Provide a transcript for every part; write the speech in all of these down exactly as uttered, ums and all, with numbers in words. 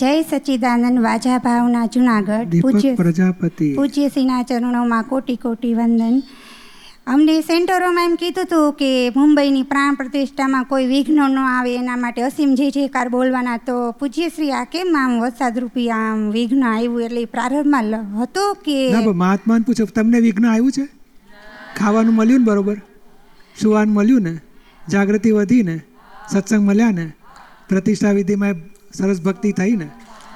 જય સચ્ચિદાનંદ વાજા ભાવના જુનાગઢ પૂજ્ય પ્રજાપતિ પૂજ્ય શ્રીના ચરણોમાં કોટી કોટી વંદન. અમને સેન્ટરોમાં એમ કીધું હતું કે મુંબઈની પ્રાણ પ્રતિષ્ઠામાં કોઈ વિઘ્ન ન આવે એના માટે અસીમ જે જયકાર બોલવાના, તો પૂજ્યશ્રી આ કેમ આમ વરસાદરૂપી આમ વિઘ્ન આવ્યું? એટલે પ્રારંભમાં હતો કે મહાત્માને પૂછો તમને વિઘ્ન આવ્યું છે? ખાવાનું મળ્યું ને, બરોબર સુવાનું મળ્યું ને, જાગૃતિ વધી ને, સત્સંગ મળ્યા ને, પ્રતિષ્ઠા વિધિમાં સરસ ભક્તિ થઈ ને,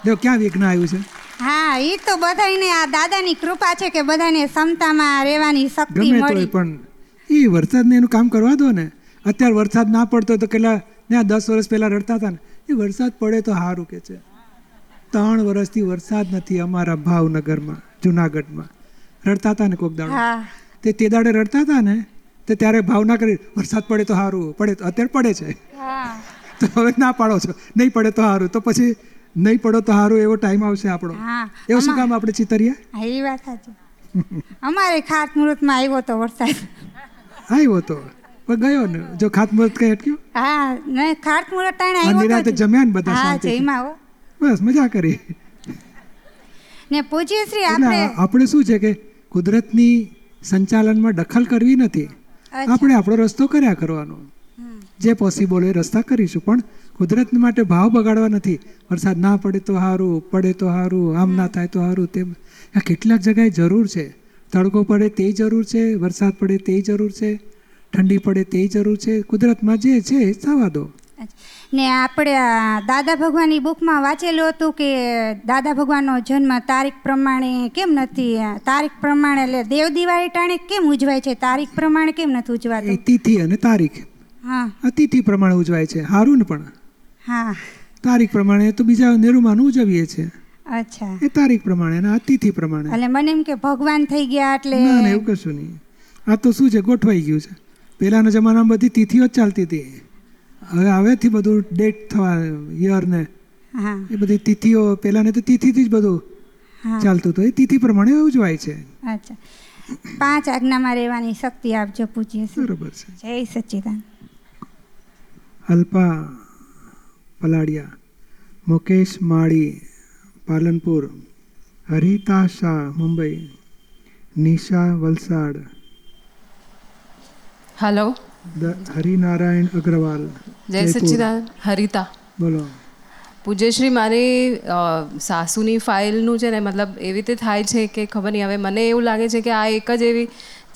જો ક્યાં વિઘ્ન આવ્યું છે? હા, એ તો બધાને આ દાદાની કૃપા છે કે બધાને સમતામાં રહેવાની શક્તિ મળી. પણ એ વરસાદને એનું કામ કરવા દો ને. અત્યારે વરસાદ ના પડતો તો કેટલા ને દસ વર્ષ પહેલાં રડતા હતા ને, એ વરસાદ પડે તો સારું કે છે. ત્રણ વર્ષથી વરસાદ નથી અમારા ભાવનગરમાં જુનાગઢમાં. રડતા હતા ને કોઈક દાડો, તે તે દાડે રડતા હતા ને, તે ત્યારે ભાવના કરી વરસાદ પડે તો સારું, પડે તો અત્યારે પડે છે. તો હવે ના પાડો છો, નહીં પડે તો સારું, તો પછી નહીં પડો તો સારું એવો ટાઈમ આવશે આપણો. એવું શું કામ આપણે ચિતરીયા? એ વાત સાચી. અમારે ખાતમુહૂર્તમાં આવ્યો તો વરસાદ, આવ્યો તો પણ ગયો ને. જો ખાતમુહૂર્ત કઈ અટક્યું? હા, નહીં ખાતમુહૂર્ત ટાણે આવ્યો તો રાતે જમ્યા ને બધા સાથે જઈમાં, બસ મજા કરી ને. પૂજ્યશ્રી આપણે આપણે શું છે કે કુદરતની સંચાલનમાં દખલ કરવી નથી, આપણે આપણો રસ્તો કર્યા કરવાનો. જે પોસિબલ એ રસ્તા કરીશું, પણ કુદરત માટે ભાવ બગાડવા નથી. વરસાદ ના પડે તો સારું, પડે તો સારું, આમ ના થાય તો સારું, તેમ. આ કેટલાક જગ્યાએ જરૂર છે. તડકો પડે તે જરૂર છે, વરસાદ પડે તે જરૂર છે, ઠંડી પડે તે જરૂર છે. કુદરતમાં જે છે એ થવા દો ને. આપણે દાદા ભગવાનની બુકમાં વાંચેલું હતું કે દાદા ભગવાનનો જન્મ તારીખ પ્રમાણે કેમ નથી, તારીખ પ્રમાણે એટલે દેવ દિવાળી ટાણે કેમ ઉજવાય છે, તારીખ પ્રમાણે કેમ નથી ઉજવાતું? તિથિ અને તારીખ અતિથિ પ્રમાણે ઉજવાય છે, સારું ને. પણ હા, તારીખ પ્રમાણે તો બીજા નેરુમાનું ઉજવીએ છીએ. અચ્છા, એ તારીખ પ્રમાણે ને અતિથિ પ્રમાણે. એટલે મને એમ કે ભગવાન થઈ ગયા એટલે ના ના, એવું કશું નહીં. આ તો શું છે, ગોઠવાઈ ગયું છે. પહેલાના જમાનામાં બધી તિથિઓ જ ચાલતી હતી, હવે હવેથી બધું ડેટ થવા યર ને એ બધી તિથિઓ. પહેલાને તો તિથિથી જ બધું ચાલતું હતું, એ તિથિ પ્રમાણે ઉજવાય છે. અચ્છા, પાંચ આજ્ઞામાં રહેવાની શક્તિ આપજો પૂજ્ય. બરોબર છે. જય સચ્ચિદાન. અલ્પા પલાડિયા, મુકેશ માળી પાલનપુર, હરિતા શાહ મુંબઈ, નિશા વલસાડ. હેલો, હરિનારાયણ અગ્રવાલ. જય સચ્ચિદાન. હરિતા બોલો. પૂજ્યશ્રી, મારી સાસુની ફાઇલનું છે ને, મતલબ એવી રીતે થાય છે કે ખબર નહીં. હવે મને એવું લાગે છે કે આ એક જ એવી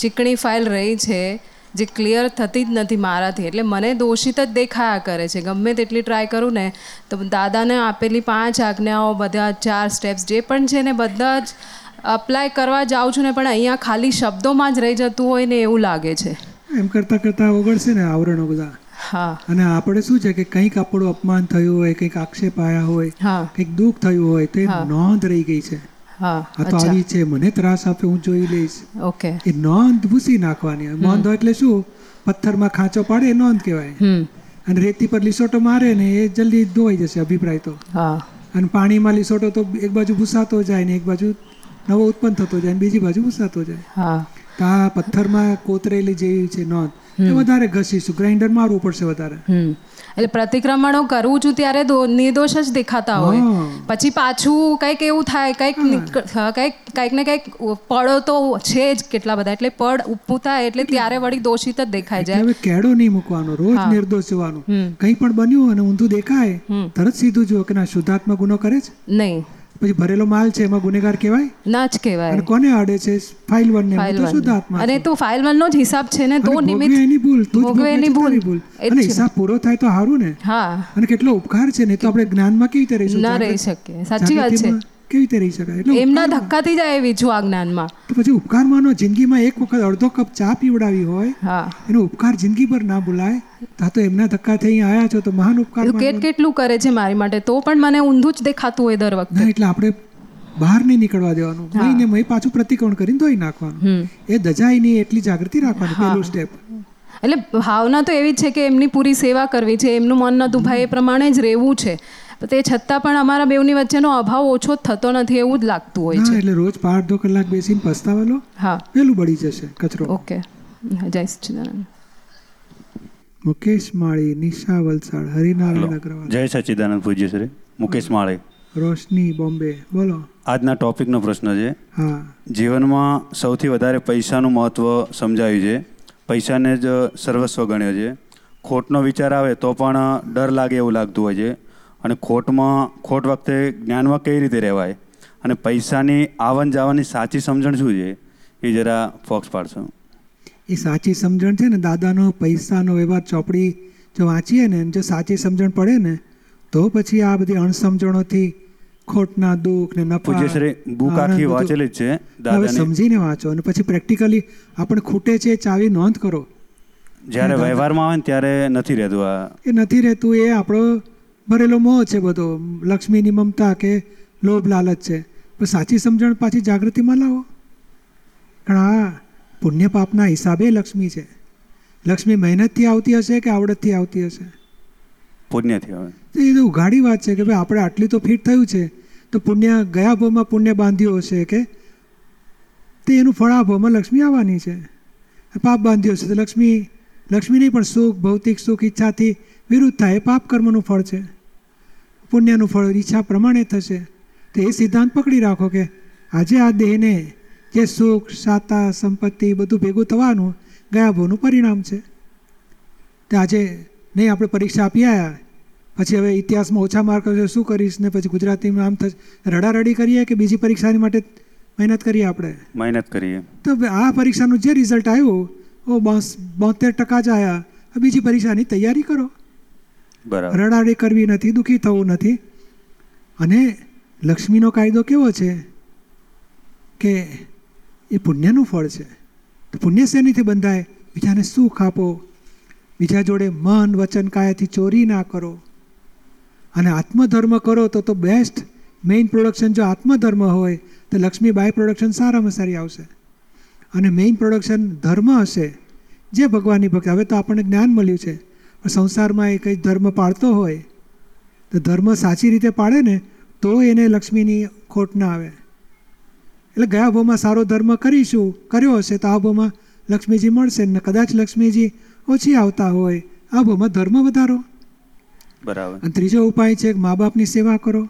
ચીકણી ફાઇલ રહી છે જે ક્લિયર થતી જ નથી મારાથી, એટલે મને દોષિત જ દેખાયા કરે છે. ગમે તેટલી ટ્રાય કરું ને તો દાદાને આપેલી પાંચ આજ્ઞાઓ, બધા ચાર સ્ટેપ્સ જે પણ છે ને, બધા જ અપ્લાય કરવા જાઉં છું ને, પણ અહીંયા ખાલી શબ્દોમાં જ રહી જતું હોય ને એવું લાગે છે. એમ કરતાં કરતાં ઓગળશે ને આવરણો બધા. હા, અને આપણે શું છે કે કંઈક આપણું અપમાન થયું હોય, કંઈક આક્ષેપ આવ્યા હોય, કંઈક દુઃખ થયું હોય, તે નોંધ રહી ગઈ છે. હા, તો આવી છે, મને ત્રાસ આપે, હું જોઈ લઈશ. ઓકે, એ નોંધ ભૂસી નાખવાની. નોંધ એટલે શું? પથ્થરમાં ખાંચો પાડે એ નોંધ કહેવાય, અને રેતી પર લીસોટો મારે ને એ જલ્દી ધોવાઈ જશે અભિપ્રાય તો. અને પાણીમાં લીસોટો તો એક બાજુ ભૂસાતો જાય ને એક બાજુ નવો ઉત્પન્ન થતો જાય ને બીજી બાજુ ભૂસાતો જાય. તો આ પથ્થરમાં કોતરેલી જેવી છે નોંધ, વધારે ઘસીશું, ગ્રાઇન્ડર મારવું પડશે વધારે. એટલે પ્રતિક્રમણો કરું છું ત્યારે નિર્દોષ જ દેખાતા હોય, પછી પાછું કંઈક એવું થાય, કંઈક કંઈક કંઈક ને કંઈક પડો તો છે જ કેટલા બધા, એટલે પડ ઉભું થાય એટલે ત્યારે વળી દોષિત જ દેખાય જાય. હવે કેડો નહીં મૂકવાનો, રોજ નિર્દોષ જોવાનું. કંઈ પણ બન્યું અને ઊંધું દેખાય તરત સીધું જુઓ કે ના, શુદ્ધાત્મા ગુનો કરે છે નહીં. પછી ભરેલો માલ છે એમાં ગુનેગાર કહેવાય ના જ કહેવાય. અને કોને આડે છે? ફાઇલ વન ને. તો શુદ્ધાત્મા, અને તો ફાઇલ વન નો જ હિસાબ છે ને, તો નિમિત્ત એની ભૂલ, તું એની ભૂલ, અને હિસાબ પૂરો થાય તો સારું ને. હા, અને કેટલો ઉપકાર છે ને. તો આપણે જ્ઞાનમાં કેવી રીતે રહીશું? ના રહી શકીએ. સાચી વાત છે, કેવી રીતે રહી શકાય? એટલે એમના ધક્કાથી જ આવી છું આ જ્ઞાનમાં. તો પછી ઉપકાર માનો. જિંદગીમાં એક વખત અડધો કપ ચા પીવડાવી હોય એનો ઉપકાર જિંદગી પર ના ભૂલાય. તા તો એમના ધક્કાથી અહીં આવ્યા છો તો મહાન ઉપકાર માનો. કેટલું કરે છે મારી માટે, તો પણ મને ઊંધું જ દેખાતું હોય દર વખતે. એટલે આપણે બહાર નહીં નીકળવા દેવાનું, મહીને મહી પાછું પ્રતિક્રમણ કરીને ધોઈ નાખવાનું. એ દજાય નહીં એટલી જાગૃતિ રાખવાની, પહેલું સ્ટેપ. એટલે ભાવના તો એવી જ છે કે એમની પૂરી સેવા કરવી છે, એમનું મન ન દુભાય એ પ્રમાણે જ રહેવું છે. તે છતાં પણ અમારા બેવની વચ્ચેનો અભાવ ઓછો થતો નથી એવું જ લાગતું હોય છે. એટલે રોજ પાંચ દો કલાક બેસીને પસ્તાવેલો. હા, પેલું બળી જશે કચરો. ઓકે, જય સચ્ચિદાનંદ. મુકેશ માળી, નિશા વલસાડ, હરિનારાયણ અગ્રવાલ. જય સચ્ચિદાનંદ પૂજ્યશ્રી. મુકેશ માળી. રોશની બોમ્બે, બોલો. આજના ટોપિકનો પ્રશ્ન છે. હા, જીવનમાં સૌથી વધારે પૈસાનું મહત્ત્વ સમજાયું છે. પૈસાને જ સર્વસ્વ ગણ્યો છે. ખોટનો વિચાર આવે તો પણ ડર લાગે એવું લાગતું હોય છે. અને ખોટમાં ખોટ વખતે જ્ઞાનમાં કઈ રીતે રહેવાય અને પૈસાની આવન જાવનની સાચી સમજણ શું છે એ જરા ફોક્સ પાડશો. એ સાચી સમજણ છે ને દાદાનો પૈસાનો વ્યવહાર ચોપડી જો વાંચીએ ને, જો સાચી સમજણ પડે ને તો પછી આ બધી અણસમજણોથી ખોટના દુઃખ ને નફા સમજીને વાંચો અને પછી પ્રેક્ટિકલી આપણે ખૂટે છે ચાવી નોંધ કરો. જ્યારે વ્યવહારમાં આવે ને ત્યારે નથી રહેતું, આ એ નથી રહેતું. એ આપણો ભરેલો મોહ છે બધો, લક્ષ્મીની મમતા કે લોભ લાલચ છે. પણ સાચી સમજણ પાછી જાગૃતિમાં લાવો. કારણ આ પુણ્ય પાપના હિસાબે લક્ષ્મી છે. લક્ષ્મી મહેનતથી આવતી હશે કે આવડતથી આવતી હશે? પુણ્યથી આવે. એ તો ઉઘાડી વાત છે કે ભાઈ આપણે આટલી તો ફિટ થયું છે તો પુણ્ય ગયા ભાવમાં પુણ્ય બાંધ્યું હશે કે તે એનું ફળ આ ભાવમાં લક્ષ્મી આવવાની છે. પાપ બાંધ્યું હશે તો લક્ષ્મી લક્ષ્મી નહીં પણ સુખ, ભૌતિક સુખ ઈચ્છાથી વિરુદ્ધ થાય એ પાપ કર્મનું ફળ છે. પુણ્યનું ફળ ઈચ્છા પ્રમાણે થશે. તો એ સિદ્ધાંત પકડી રાખો કે આજે આ દેહને જે સુખ, સાતા, સંપત્તિ બધું ભેગું થવાનું ગયા ભાવનું પરિણામ છે. તે આજે નહીં આપણે પરીક્ષા આપી આવ્યા પછી હવે ઇતિહાસમાં ઓછા માર્ક આવશે શું કરીશ ને પછી ગુજરાતીમાં આમ થશે, રડારડી કરીએ કે બીજી પરીક્ષાની માટે મહેનત કરીએ? આપણે મહેનત કરીએ તો આ પરીક્ષાનું જે રિઝલ્ટ આવ્યું ઓ બોસ બોતેર ટકા જ આવ્યા, બીજી પરીક્ષાની તૈયારી કરો. બરાબર. રડારડી કરવી નથી, દુઃખી થવું નથી. અને લક્ષ્મીનો કાયદો કેવો છે કે એ પુણ્યનું ફળ છે. તો પુણ્ય શેનીથી બંધાય? બીજાને સુખ આપો, બીજા જોડે મન વચન કાયાથી ચોરી ના કરો અને આત્મધર્મ કરો તો તો બેસ્ટ. મેઇન પ્રોડક્શન જો આત્મધર્મ હોય તો લક્ષ્મી બાય પ્રોડક્શન સારામાં સારી આવશે. અને મેઇન પ્રોડક્શન ધર્મ હશે, જે ભગવાનની ભક્તિ. હવે તો આપણને જ્ઞાન મળ્યું છે પણ સંસારમાં એ કંઈ ધર્મ પાળતો હોય તો ધર્મ સાચી રીતે પાળે ને તો એને લક્ષ્મીની ખોટ ના આવે. એટલે ગયા ભાવમાં સારો ધર્મ કરીશું કર્યો હશે તો આ ભાવમાં લક્ષ્મીજી મળશે ને કદાચ લક્ષ્મીજી ઓછી આવતા હોય આ ભાવમાં ધર્મ વધારો. બરાબર. અને ત્રીજો ઉપાય છે મા બાપની સેવા કરો.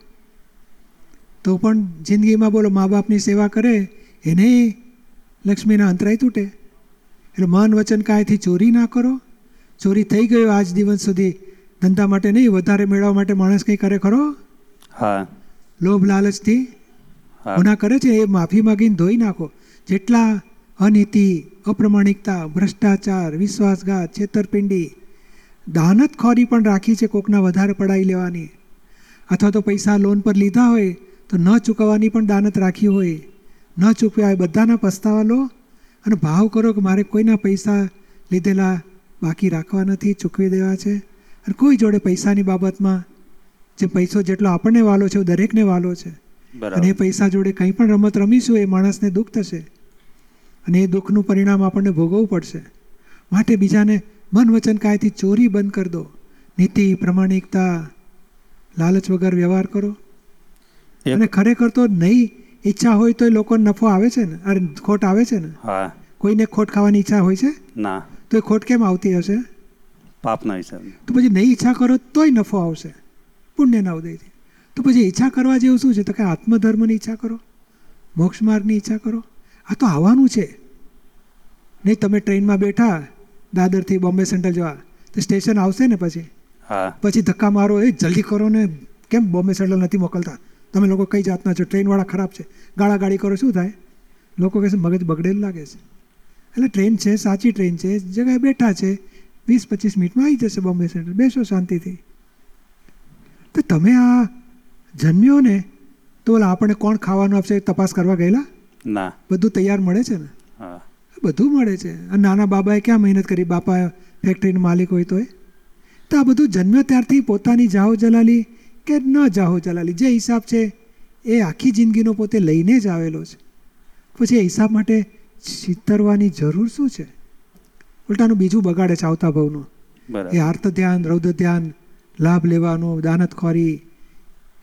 તો પણ જિંદગીમાં બોલો મા બાપની સેવા કરે એને લક્ષ્મીના અંતરાય તૂટે. એટલે મન વચન કાંઈથી ચોરી ના કરો. ચોરી થઈ ગયો આજ દિવસ સુધી ધંધા માટે નહીં, વધારે મેળવવા માટે માણસ કંઈ કરે ખરો? હા. લોભ લાલચથી ગુના કરે છે એ માફી માગીને ધોઈ નાખો. જેટલા અનીતિ, અપ્રમાણિકતા, ભ્રષ્ટાચાર, વિશ્વાસઘાત, છેતરપિંડી, દાનતખોરી પણ રાખી છે કોકના વધારે પડાવી લેવાની, અથવા તો પૈસા લોન પર લીધા હોય તો ન ચૂકવવાની પણ દાનત રાખી હોય, ન ચૂકવ્યા હોય, બધાના પસ્તાવા લો અને ભાવ કરો કે મારે કોઈના પૈસા લીધેલા બાકી રાખવા નથી, ચૂકવી દેવા છે. અને કોઈ જોડે પૈસાની બાબતમાં જે પૈસો જેટલો આપણને વાલો છે દરેકને વાલો છે. અને એ પૈસા જોડે કંઈ પણ રમત રમીશું એ માણસને દુઃખ થશે અને એ દુઃખનું પરિણામ આપણને ભોગવવું પડશે. માટે બીજાને મન વચન કાયથી ચોરી બંધ કરી દો. નીતિ, પ્રમાણિકતા, લાલચ વગર વ્યવહાર કરો. અને ખરેખર તો નહીં ઈચ્છા હોય તો એ લોકોને નફો આવે છે ને, અરે ખોટ આવે છે ને. હા. કોઈને ખોટ ખાવાની ઈચ્છા હોય છે ના, તો એ ખોટ કેમ આવતી હશે? પાપના હિસાબે. તો પછી નહીં ઈચ્છા કરો તોય નફો આવશે પુણ્યના ઉદયથી. તો પછી ઈચ્છા કરવા જેવું શું છે? તો કે આત્મધર્મની ઈચ્છા કરો, મોક્ષ માર્ગની ઈચ્છા કરો. આ તો આવવાનું છે નહીં. તમે ટ્રેનમાં બેઠા દાદરથી બોમ્બે સેન્ટ્રલ જવા તો સ્ટેશન આવશે ને પછી. હા. પછી ધક્કા મારો, એ જલ્દી કરો ને, કેમ બોમ્બે સેન્ટ્રલ નથી મોકલતા તમે લોકો? કઈ જાતના છો? ટ્રેનવાળા ખરાબ છે, ગાળાગાળી કરો. શું થાય? લોકો કહેશે મગજ બગડેલું લાગે છે. એટલે ટ્રેન છે, સાચી ટ્રેન છે, જગ્યાએ બેઠા છે, વીસ પચીસ મિનિટમાં આવી જશે બોમ્બે સેન્ટ્રલ, બેસો શાંતિથી. તો તમે આ જન્મ્યો ને તો આપણને કોણ ખાવાનું આપશે તપાસ કરવા ગયેલા ના? બધું તૈયાર મળે છે ને. હા, બધું મળે છે. અને નાના બાબાએ ક્યાં મહેનત કરી? બાપા ફેક્ટરીનો માલિક હોય તોય. તો આ બધું જન્મ્યો ત્યારથી પોતાની જાહો જલાલી કે ન જાહો જલાલી જે હિસાબ છે એ આખી જિંદગીનો પોતે લઈને જ આવેલો છે. પછી એ હિસાબ માટે છીતરવાની જરૂર શું છે? ઉલટાનું બીજું બગાડે છે આવતા ભાવનું. એ આર્ત ધ્યાન, રૌદ્ર ધ્યાન, લાભ લેવાનો, દાનતખોરી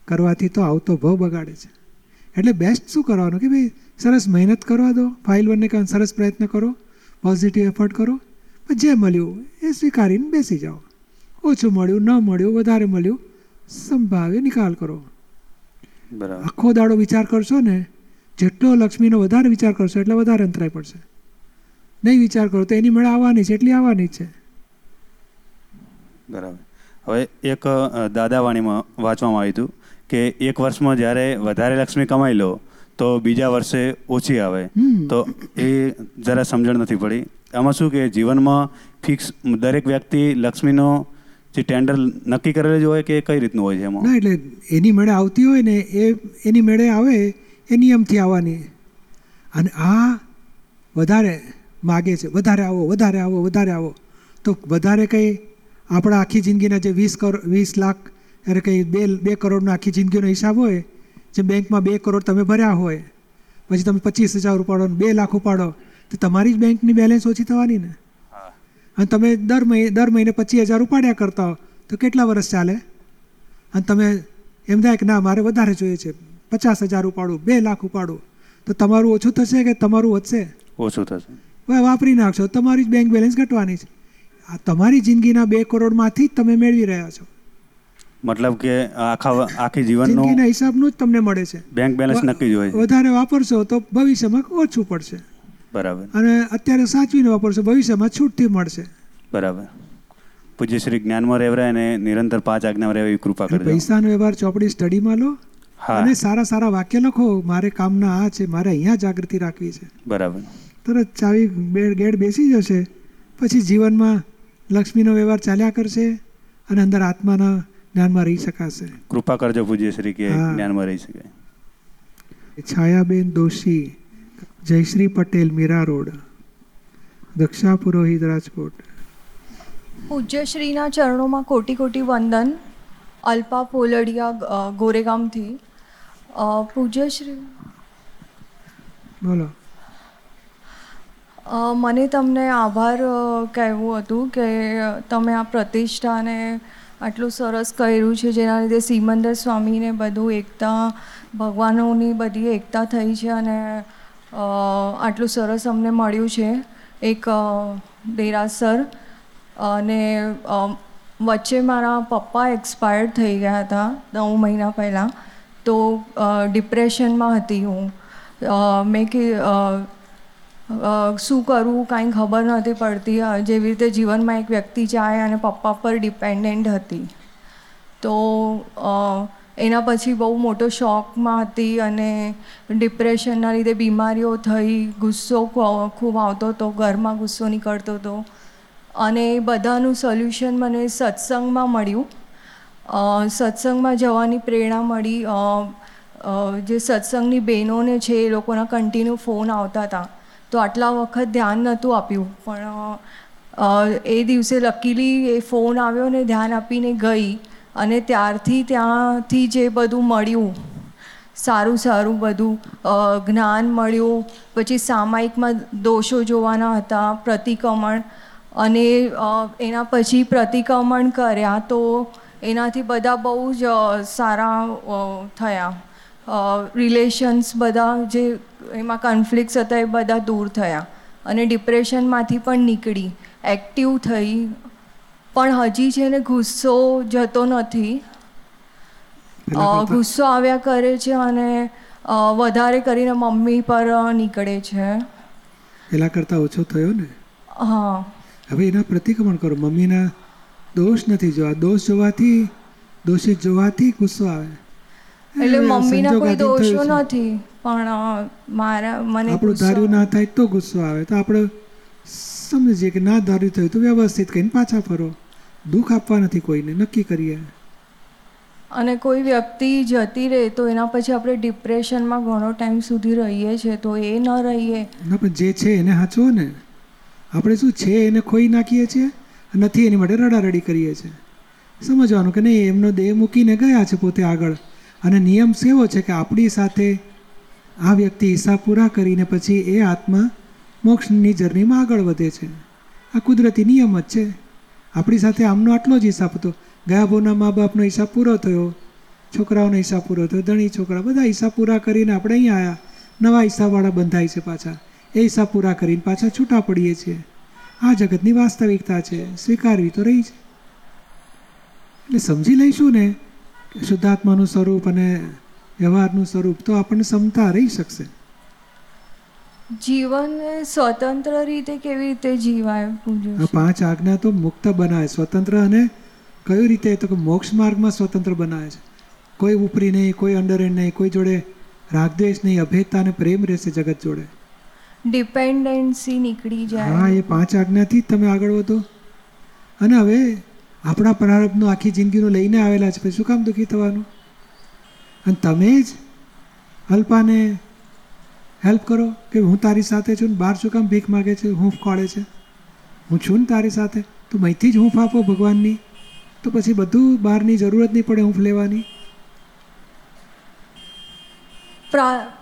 કરવાથી તો આવતો ભાવ બગાડે છે. એટલે બેસ્ટ શું કરવાનું કે ભાઈ સરસ મહેનત કરવા દો, ફાઇલ વનને કારણે સરસ પ્રયત્ન કરો, પોઝિટિવ એફર્ટ કરો, પણ જે મળ્યું એ સ્વીકારીને બેસી જાઓ. ઓછું મળ્યું, ન મળ્યું, વધારે મળ્યું, સંભાવે નિકાલ કરો. બરાબર. આખો દાડો વિચાર કરશો ને, જેટલો લક્ષ્મીનો વધારે વિચાર કરશો એટલે વધારે અંતરાય પડશે. નહીં વિચાર કરો તો એની મેળે આવવાની છે એટલી આવવાની છે. બરાબર. હવે એક દાદાવાણીમાં વાંચવામાં આવ્યું હતું કે એક વર્ષમાં જ્યારે વધારે લક્ષ્મી કમાઈ લો તો બીજા વર્ષે ઓછી આવે, તો એ જરા સમજણ નથી પડી. આમાં શું કે જીવનમાં ફિક્સ દરેક વ્યક્તિ લક્ષ્મીનો જે ટેન્ડર નક્કી કરેલું જ હોય કે કઈ રીતનું હોય છે એમાં? ના, એટલે એની મેળે આવતી હોય ને એ એની મેળે આવે, એ નિયમથી આવવાની. અને આ વધારે માગે છે, વધારે આવો વધારે આવો વધારે આવો, તો વધારે કંઈ આપણા આખી જિંદગીના જે વીસ કરોડ વીસ લાખ ત્યારે કંઈ બે બે કરોડનો આખી જિંદગીનો હિસાબ હોય, જે બેંકમાં બે કરોડ તમે ભર્યા હોય, પછી તમે પચીસ હજાર ઉપાડો ને બે લાખ ઉપાડો તો તમારી જ બેંકની બેલેન્સ ઓછી થવાની ને. અને તમે દર મહિને દર મહિને પચીસ હજાર ઉપાડ્યા કરતા હો તો કેટલા વર્ષ ચાલે? અને તમે એમ થાય કે ના મારે વધારે જોઈએ છે, પચાસ હજાર ઉપાડું, બે લાખ ઉપાડું, તો તમારું ઓછું થશે કે તમારું વધશે? ઓછું થશે. હવે વાપરી નાખશો, તમારી જ બેંક બેલેન્સ ઘટવાની છે. આ તમારી જિંદગીના બે કરોડમાંથી જ તમે મેળવી રહ્યા છો. મતલબ કે આખા આખી જીવનનો જિંદગીના હિસાબનું જ તમને મળે છે. બેંક બેલેન્સ નક્કી જ હોય. વધારે વાપરશો તો ભવિષ્યમાં ઓછું પડશે. બરાબર. અને અત્યારે સાચવીને વાપરશો, ભવિષ્યમાં છૂટથી મળશે. બરાબર. પૂજ્ય શ્રી જ્ઞાનમાં રહેવરા અને નિરંતર પાંચ આજ્ઞામાં રહેવા એવી કૃપા કરજો. પૈસાનો વ્યવહાર ચોપડી સ્ટડીમાં લો અને સારા સારા વાક્ય લખો, મારે કામના આ છે, મારે અહીંયા જાગૃતિ રાખવી છે. બરાબર. તરત ચાવી બેડ ગેડ બેસી જશે, પછી જીવનમાં લક્ષ્મીનો વ્યવહાર ચાલ્યા કરશે અને અંદર આત્માના જ્ઞાનમાં રહી શકાશે. કૃપા કરજો પૂજ્ય શ્રી કે જ્ઞાનમાં રહી શકાય. છાયાબેન દોશી, જયશ્રી પટેલ, મીરા રોડ, દક્ષા પુરોહિત, રાજકોટ. પૂજ્યશ્રીના ચરણોમાં કોટી કોટી વંદન. અલ્પા પોલડિયા, ગોરેગામથી. પૂજ્યશ્રી બોલો. મને તમને આભાર કહેવું હતું કે તમે આ પ્રતિષ્ઠાને આટલું સરસ કર્યું છે, જેના લીધે સિમંદર સ્વામીને બધું એકતા, ભગવાનોની બધી એકતા થઈ છે અને આટલું સરસ અમને મળ્યું છે એક દેરાસર. અને વચ્ચે મારા પપ્પા એક્સપાયર્ડ થઈ ગયા હતા નવ મહિના પહેલાં, તો ડિપ્રેશનમાં હતી હું. મેં કે શું કરવું કાંઈ ખબર નથી પડતી, જેવી રીતે જીવનમાં એક વ્યક્તિ જાય અને પપ્પા પર ડિપેન્ડન્ટ હતી. તો એના પછી બહુ મોટો શોકમાં હતી અને ડિપ્રેશનના લીધે બીમારીઓ થઈ, ગુસ્સો ખૂબ આવતો હતો, ઘરમાં ગુસ્સો નીકળતો હતો. અને એ બધાનું સોલ્યુશન મને સત્સંગમાં મળ્યું. સત્સંગમાં જવાની પ્રેરણા મળી. જે સત્સંગની બહેનોને છે એ લોકોના કન્ટિન્યુ ફોન આવતા હતા, તો આટલા વખત ધ્યાન નહોતું આપ્યું, પણ એ દિવસે લકીલી એ ફોન આવ્યો ને ધ્યાન આપીને ગઈ. અને ત્યારથી ત્યાંથી જે બધું મળ્યું સારું સારું બધું જ્ઞાન મળ્યું. પછી સામાયિકમાં દોષો જોવાના હતા, પ્રતિક્રમણ, અને એના પછી પ્રતિક્રમણ કર્યા તો એનાથી બધા બહુ જ સારા થયા. રિલેશન્સ બધા જે એમાં કોન્ફ્લિક્ટ્સ હતા એ બધા દૂર થયા અને ડિપ્રેશનમાંથી પણ નીકળી, એક્ટિવ થઈ, પણ હજી છે ને ગુસ્સો જતો નથી, ગુસ્સો આવ્યા કરે છે અને વધારે કરીને મમ્મી પર નીકળે છે. પેલા કરતાં ઓછો થયો ને. હા. હવે એના પ્રતિક્રમણ કરો, મમ્મીના દોષ નથી જોવા, દોષ જોવાથી દોષિત જોવાથી ગુસ્સો આવે. એટલે મમ્મીના કોઈ દોષો નથી, પણ મારા મને આપણું ધાર્યું ના થાય તો ગુસ્સો આવે. તો આપણે સમજીએ કે ના ધાર્યું થયું તો વ્યવસ્થિત કરીને પાછા ફરો, દુઃખ આપવા નથી કોઈને, નક્કી કરીએ. અને કોઈ વ્યક્તિ જતી રહે તો એના પછી આપણે ડિપ્રેશનમાં ઘણો ટાઈમ સુધી રહીએ છીએ, તો એ ન રહીએ. આપણે જે છે એને સાચવો ને. આપણે શું છે એને ખોઈ નાખીએ છીએ, નથી એની માટે રડારડી કરીએ છીએ. સમજવાનું કે નહીં, એમનો દેહ મૂકીને ગયા છે પોતે આગળ. અને નિયમ એવો છે કે આપણી સાથે આ વ્યક્તિ હિસાબ પૂરા કરીને પછી એ આત્મા મોક્ષની જર્નીમાં આગળ વધે છે. આ કુદરતી નિયમ જ છે. આપણી સાથે આમનો આટલો જ હિસાબ હતો. ગયા ભાવના મા બાપનો હિસાબ પૂરો થયો, છોકરાઓનો હિસાબ પૂરો થયો, ધણી છોકરા બધા હિસાબ પૂરા કરીને આપણે અહીં આવ્યા. નવા હિસાબવાળા બંધાય છે પાછા, એ હિસાબ પૂરા કરીને પાછા છૂટા પડીએ છીએ. આ જગતની વાસ્તવિકતા છે, સ્વીકારવી તો રહી છે. એટલે સમજી લઈશું ને શુદ્ધાત્માનું સ્વરૂપ અને વ્યવહારનું સ્વરૂપ, તો આપણને સમતા રહી શકશે. જીવનને સ્વતંત્ર રીતે કેવી રીતે જીવાય, આ પાંચ આજ્ઞા તો મુક્ત બનાવે, સ્વતંત્ર. અને કઈ રીતે, તો કે મોક્ષ માર્ગમાં સ્વતંત્ર બનાવે છે. કોઈ ઉપરી નહીં, કોઈ અંડરહેન્ડ નહીં, કોઈ જોડે રાગદ્વેષ નહીં, અભેદતા અને પ્રેમ રહેશે જગત જોડે. ડિપેન્ડન્સી નીકળી જાય. હા, એ પાંચ આજ્ઞાથી જ તમે આગળ વધો. અને હવે આપણા પ્રારબ્ધનું આખી જિંદગીનું લઈને આવેલા છે, પછી શું કામ દુઃખી થવાનું? અને તમે જ અલ્પાને હેલ્પ કરો કે હું તારી સાથે છું ને બહાર શું કામ ભીખ માગે છે, હૂંફ ખોળે છે, હું છું ને તારી સાથે, તો મહીથી જ હૂંફ આપો ભગવાનની, તો પછી બધું બહારની જરૂરત નહીં પડે હૂંફ લેવાની.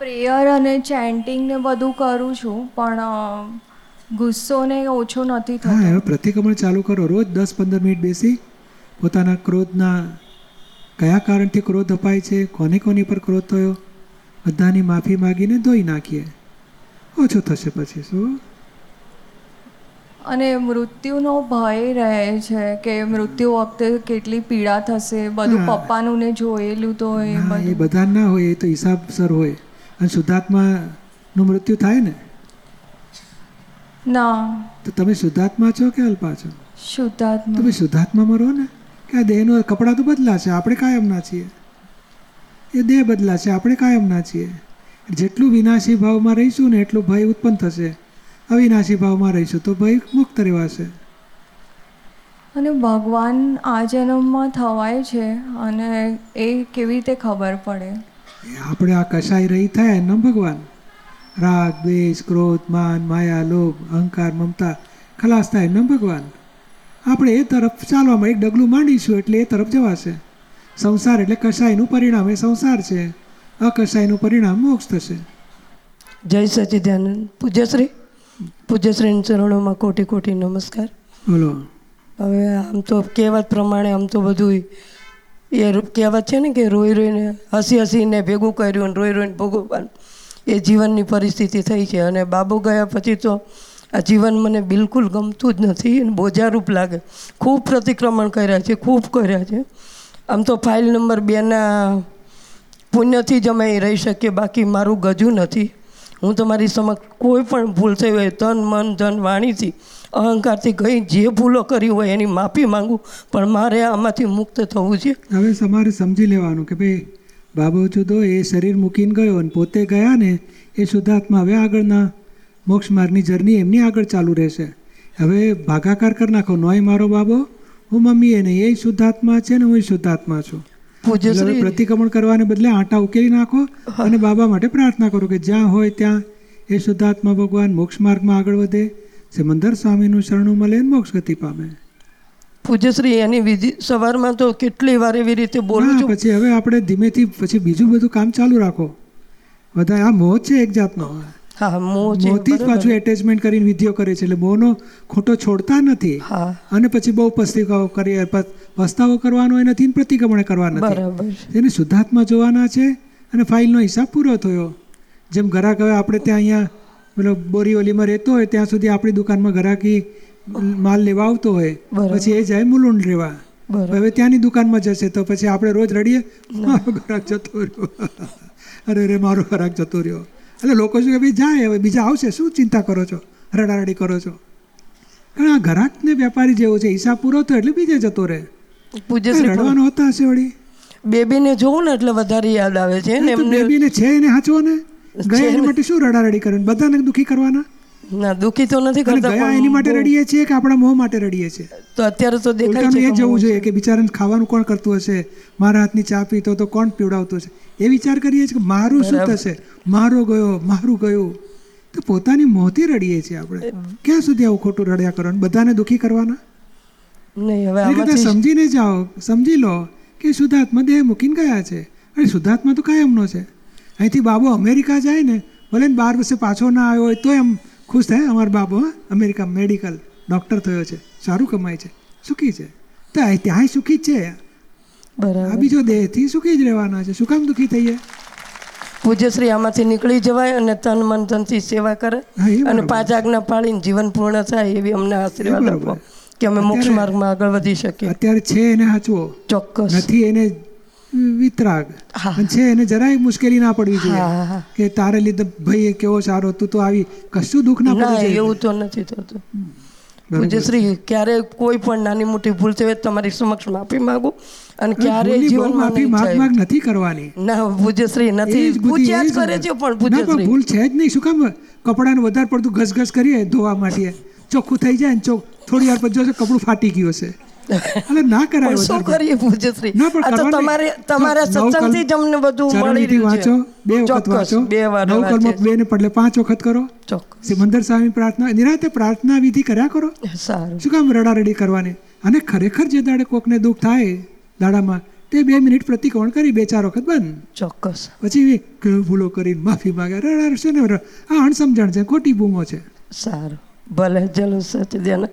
પ્રેયર અને ચેન્ટિંગ ને બધું કરું છું, પણ ગુસ્સો ને ઓછો નથી થતો. હા, હવે પ્રતિક્રમણ ચાલુ કરો. રોજ દસ પંદર મિનિટ બેસી પોતાના ક્રોધના કયા કારણથી ક્રોધ અપાય છે, કોને કોની પર ક્રોધ થયો, બધાની માફી માગીને ધોઈ નાખીએ, ઓછો થશે પછી. શું? અને મૃત્યુનો ભય રહે છે કે મૃત્યુ વખતે કેટલી પીડા થશે, બધું પપ્પાનું ને જોયેલું, તો એ બધા ના હોય, એ તો હિસાબસર હોય. અને શુદ્ધાત્માનું મૃત્યુ થાય ને? ના. તો તમે શુદ્ધાત્મા છો કે અલ્પા છો? શુદ્ધાત્મા. તમે શુદ્ધાત્મામાં રહો ને, કે આ દેહનું કપડાં તો બદલાશે, આપણે કાયમના છીએ. એ દેહ બદલાશે, આપણે કાયમના છીએ. જેટલું વિનાશી ભાવમાં રહીશું ને એટલું ભય ઉત્પન્ન થશે. અવિનાશી ભાવમાં રહીશું તો ભય મુક્ત રહેવાશે. અને ભગવાન આ જન્મમાં થવાય છે, અને એ કેવી રીતે ખબર પડે? આપણે આ કશાય રહી થાય એનો ભગવાન. રાગ, દ્વેષ, ક્રોધ, માન, માયા, લોભ, અહંકાર, મમતા ખલાસ થાય એમ ભગવાન. આપણે એ તરફ ચાલવામાં એક ડગલું માંડીશું એટલે એ તરફ જવાશે. સંસાર એટલે કશાયનું પરિણામ એ સંસાર છે, અકશાયનું પરિણામ મોક્ષ થશે. જય સચિદાનંદ. પૂજ્યશ્રી પૂજ્યશ્રીના ચરણોમાં કોટી કોટી નમસ્કાર. બોલો. હવે આમ તો કહેવત પ્રમાણે આમ તો બધું એ કહેવત છે ને કે રોઈ રોઈને હસી હસીને ભેગું કર્યું ને રોઈ રોઈને ભોગવવાનું, એ જીવનની પરિસ્થિતિ થઈ છે. અને બાબુ ગયા પછી તો આ જીવન મને બિલકુલ ગમતું જ નથી, બોજારૂપ લાગે. ખૂબ પ્રતિક્રમણ કર્યા છે, ખૂબ કર્યા છે. આમ તો ફાઇલ નંબર બેના પુણ્યથી જ અમે રહી શકીએ, બાકી મારું ગજું નથી. હું તમારી સમક્ષ કોઈ પણ ભૂલ થઈ હોય, તન મન ધન વાણીથી, અહંકારથી ગઈ જે ભૂલો કરી હોય એની માફી માગું, પણ મારે આમાંથી મુક્ત થવું છે. હવે તમારે સમજી લેવાનું કે ભાઈ બાબો જુદો એ શરીર મૂકીને ગયો અને પોતે ગયા ને, એ શુદ્ધાત્મા હવે આગળના મોક્ષ માર્ગની જર્ની એમની આગળ ચાલુ રહેશે. હવે ભાગાકાર કરી નાખો, નોય મારો બાબો, હું મમ્મી એને, એ શુદ્ધાત્મા છે ને હું શુદ્ધાત્મા છું. પ્રતિક્રમણ કરવાને બદલે આંટા ઉકેલી નાખો અને બાબા માટે પ્રાર્થના કરો કે જ્યાં હોય ત્યાં એ શુદ્ધાત્મા ભગવાન મોક્ષ માર્ગમાં આગળ વધે, સિમંદર સ્વામીનું શરણું મળે, મોક્ષ ગતિ પામે. પૂજ્યશ્રી એની વિધિ સવારમાં તો કેટલી વાર એવી રીતે બોલું છું. પછી હવે આપણે ધીમેથી પછી બીજું બધું કામ ચાલુ રાખો. બધા આ મોહ છે એક જાતનો. હા, મોહ છે. મોહથી જ પાછું એટેચમેન્ટ કરીને વિધિઓ કરે છે, એટલે મોહનો ખોટો છોડતા નથી. અને પછી બહુ પસ્તાવો કરીએ, પસ્તાવો કરવાનો એ નથી, પ્રતિક્રમણ કરવાનું નથી. એને શુદ્ધાત્મા જોવાના છે. અને ફાઇલનો હિસાબ પૂરો થયો. જેમ ગ્રાહક હવે આપણે ત્યાં અહીંયા મતલબ બોરીઓલીમાં રહેતો હોય ત્યાં સુધી આપણી દુકાનમાં ગ્રાહકી માલ લેવા આવતો હોય, પછી એ જાય મુલુંડ રેવા, હવે ત્યાંની દુકાનમાં જશે, તો પછી આપણે રોજ રડીએ મારો ખોરાક જતો રહ્યો, અરે રે મારો ખોરાક જતો રહ્યો. એટલે લોકો શું કે ભાઈ જાય, હવે બીજા આવશે, શું ચિંતા કરો છો, રડારડી કરો છો? કારણ આ ઘરાકને વેપારી જેવો છે, હિસાબ પૂરો થયો એટલે બીજે જતો રહે. રડવાનો હતા હશે. વળી બેબીને જોવું ને એટલે વધારે યાદ આવે છે. બેબીને છે એને હાચવો ને, ગયા એની માટે શું રડારડી કરે? બધાને દુઃખી કરવાના? ના, દુઃખી તો નથી કરતા. એની માટે રડીએ છીએ કે આપણા મોહ માટે રડીએ છીએ? તો અત્યારે તો દેખાય છે એ જવું જોઈએ કે બિચારાને ખાવાનું કોણ કરતું હશે, મારા હાથની ચા પીતો તો કોણ પીવડાવતું હશે, એ વિચાર કરીએ છીએ કે મારું શું થશે, મારો ગયો, મારું ગયું. તો પોતાની મોહથી રડીએ છીએ આપણે. ક્યાં સુધી આવું ખોટું રડ્યા કરવાનું, બધાને દુઃખી કરવાના નહીં. હવે સમજીને જાઓ, સમજી લો કે શુદ્ધાત્મા દેહ મૂકીને ગયા છે, અને શુદ્ધાત્મા તો કાયમનો છે. અહીંથી બાબો અમેરિકા જાય ને, ભલે ને બાર વર્ષે પાછો ના આવ્યો હોય તો એમ ખુશ થાય, અમારો બાબો અમેરિકા મેડિકલ ડૉક્ટર થયો છે, સારું કમાય છે, સુખી છે, તો ત્યાંય સુખી જ છે. બરાબર. આ બીજો દેહથી સુખી જ રહેવાના છે, શું કામ દુઃખી થઈએ? પૂજ્યશ્રી આમાંથી નીકળી જવાય અને તન મન ધનથી સેવા કરે અને પાંચ આજ્ઞા પાળીને જીવન પૂર્ણ થાય એવી અમને આશીર્વાદ આપો કે અમે મોક્ષ માર્ગમાં આગળ વધી શકીએ. અત્યારે છે એને હાચવો, ચોક્કસ નથી એને વિતરાગ છે, એને જરાય મુશ્કેલી ના પડવી જોઈએ કે તારે લીધે ભાઈ કેવો સારો, તું તો આવી કશું દુઃખ ના પડે. એવું તો નથી થતું પૂજ્યશ્રી, ક્યારેય કોઈ પણ નાની મોટી ભૂલ થઈ હોય તમારી સમક્ષ માફી માંગુ. અને ક્યારેય જીવનમાં માફી માગ માગ નથી કરવાની. ના પૂજ્યશ્રી, નથી પૂજ્યા જ કરે છે, પણ પૂજ્યશ્રી ભૂલ છે જ નહીં. શું કામ કપડાને વધારે પડતું ઘસઘસ કરીએ ધોવા માટે? ચોખ્ખું થઈ જાય ને ચોખ થોડી વાર પછી કપડું ફાટી ગયું હશે. અને ખરેખર જે દાડે કોકને દુઃખ થાય દાડામાં તે બે મિનિટ પ્રતિકોણ કરી બે ચાર વખત બંધ, ચોક્કસ. પછી ભૂલો કરીને માફી માંગે, રડાડશે ને. આ અણસમજણ છે, ખોટી બૂમો છે. સારું, ભલે, જલ સચિદાનંદ.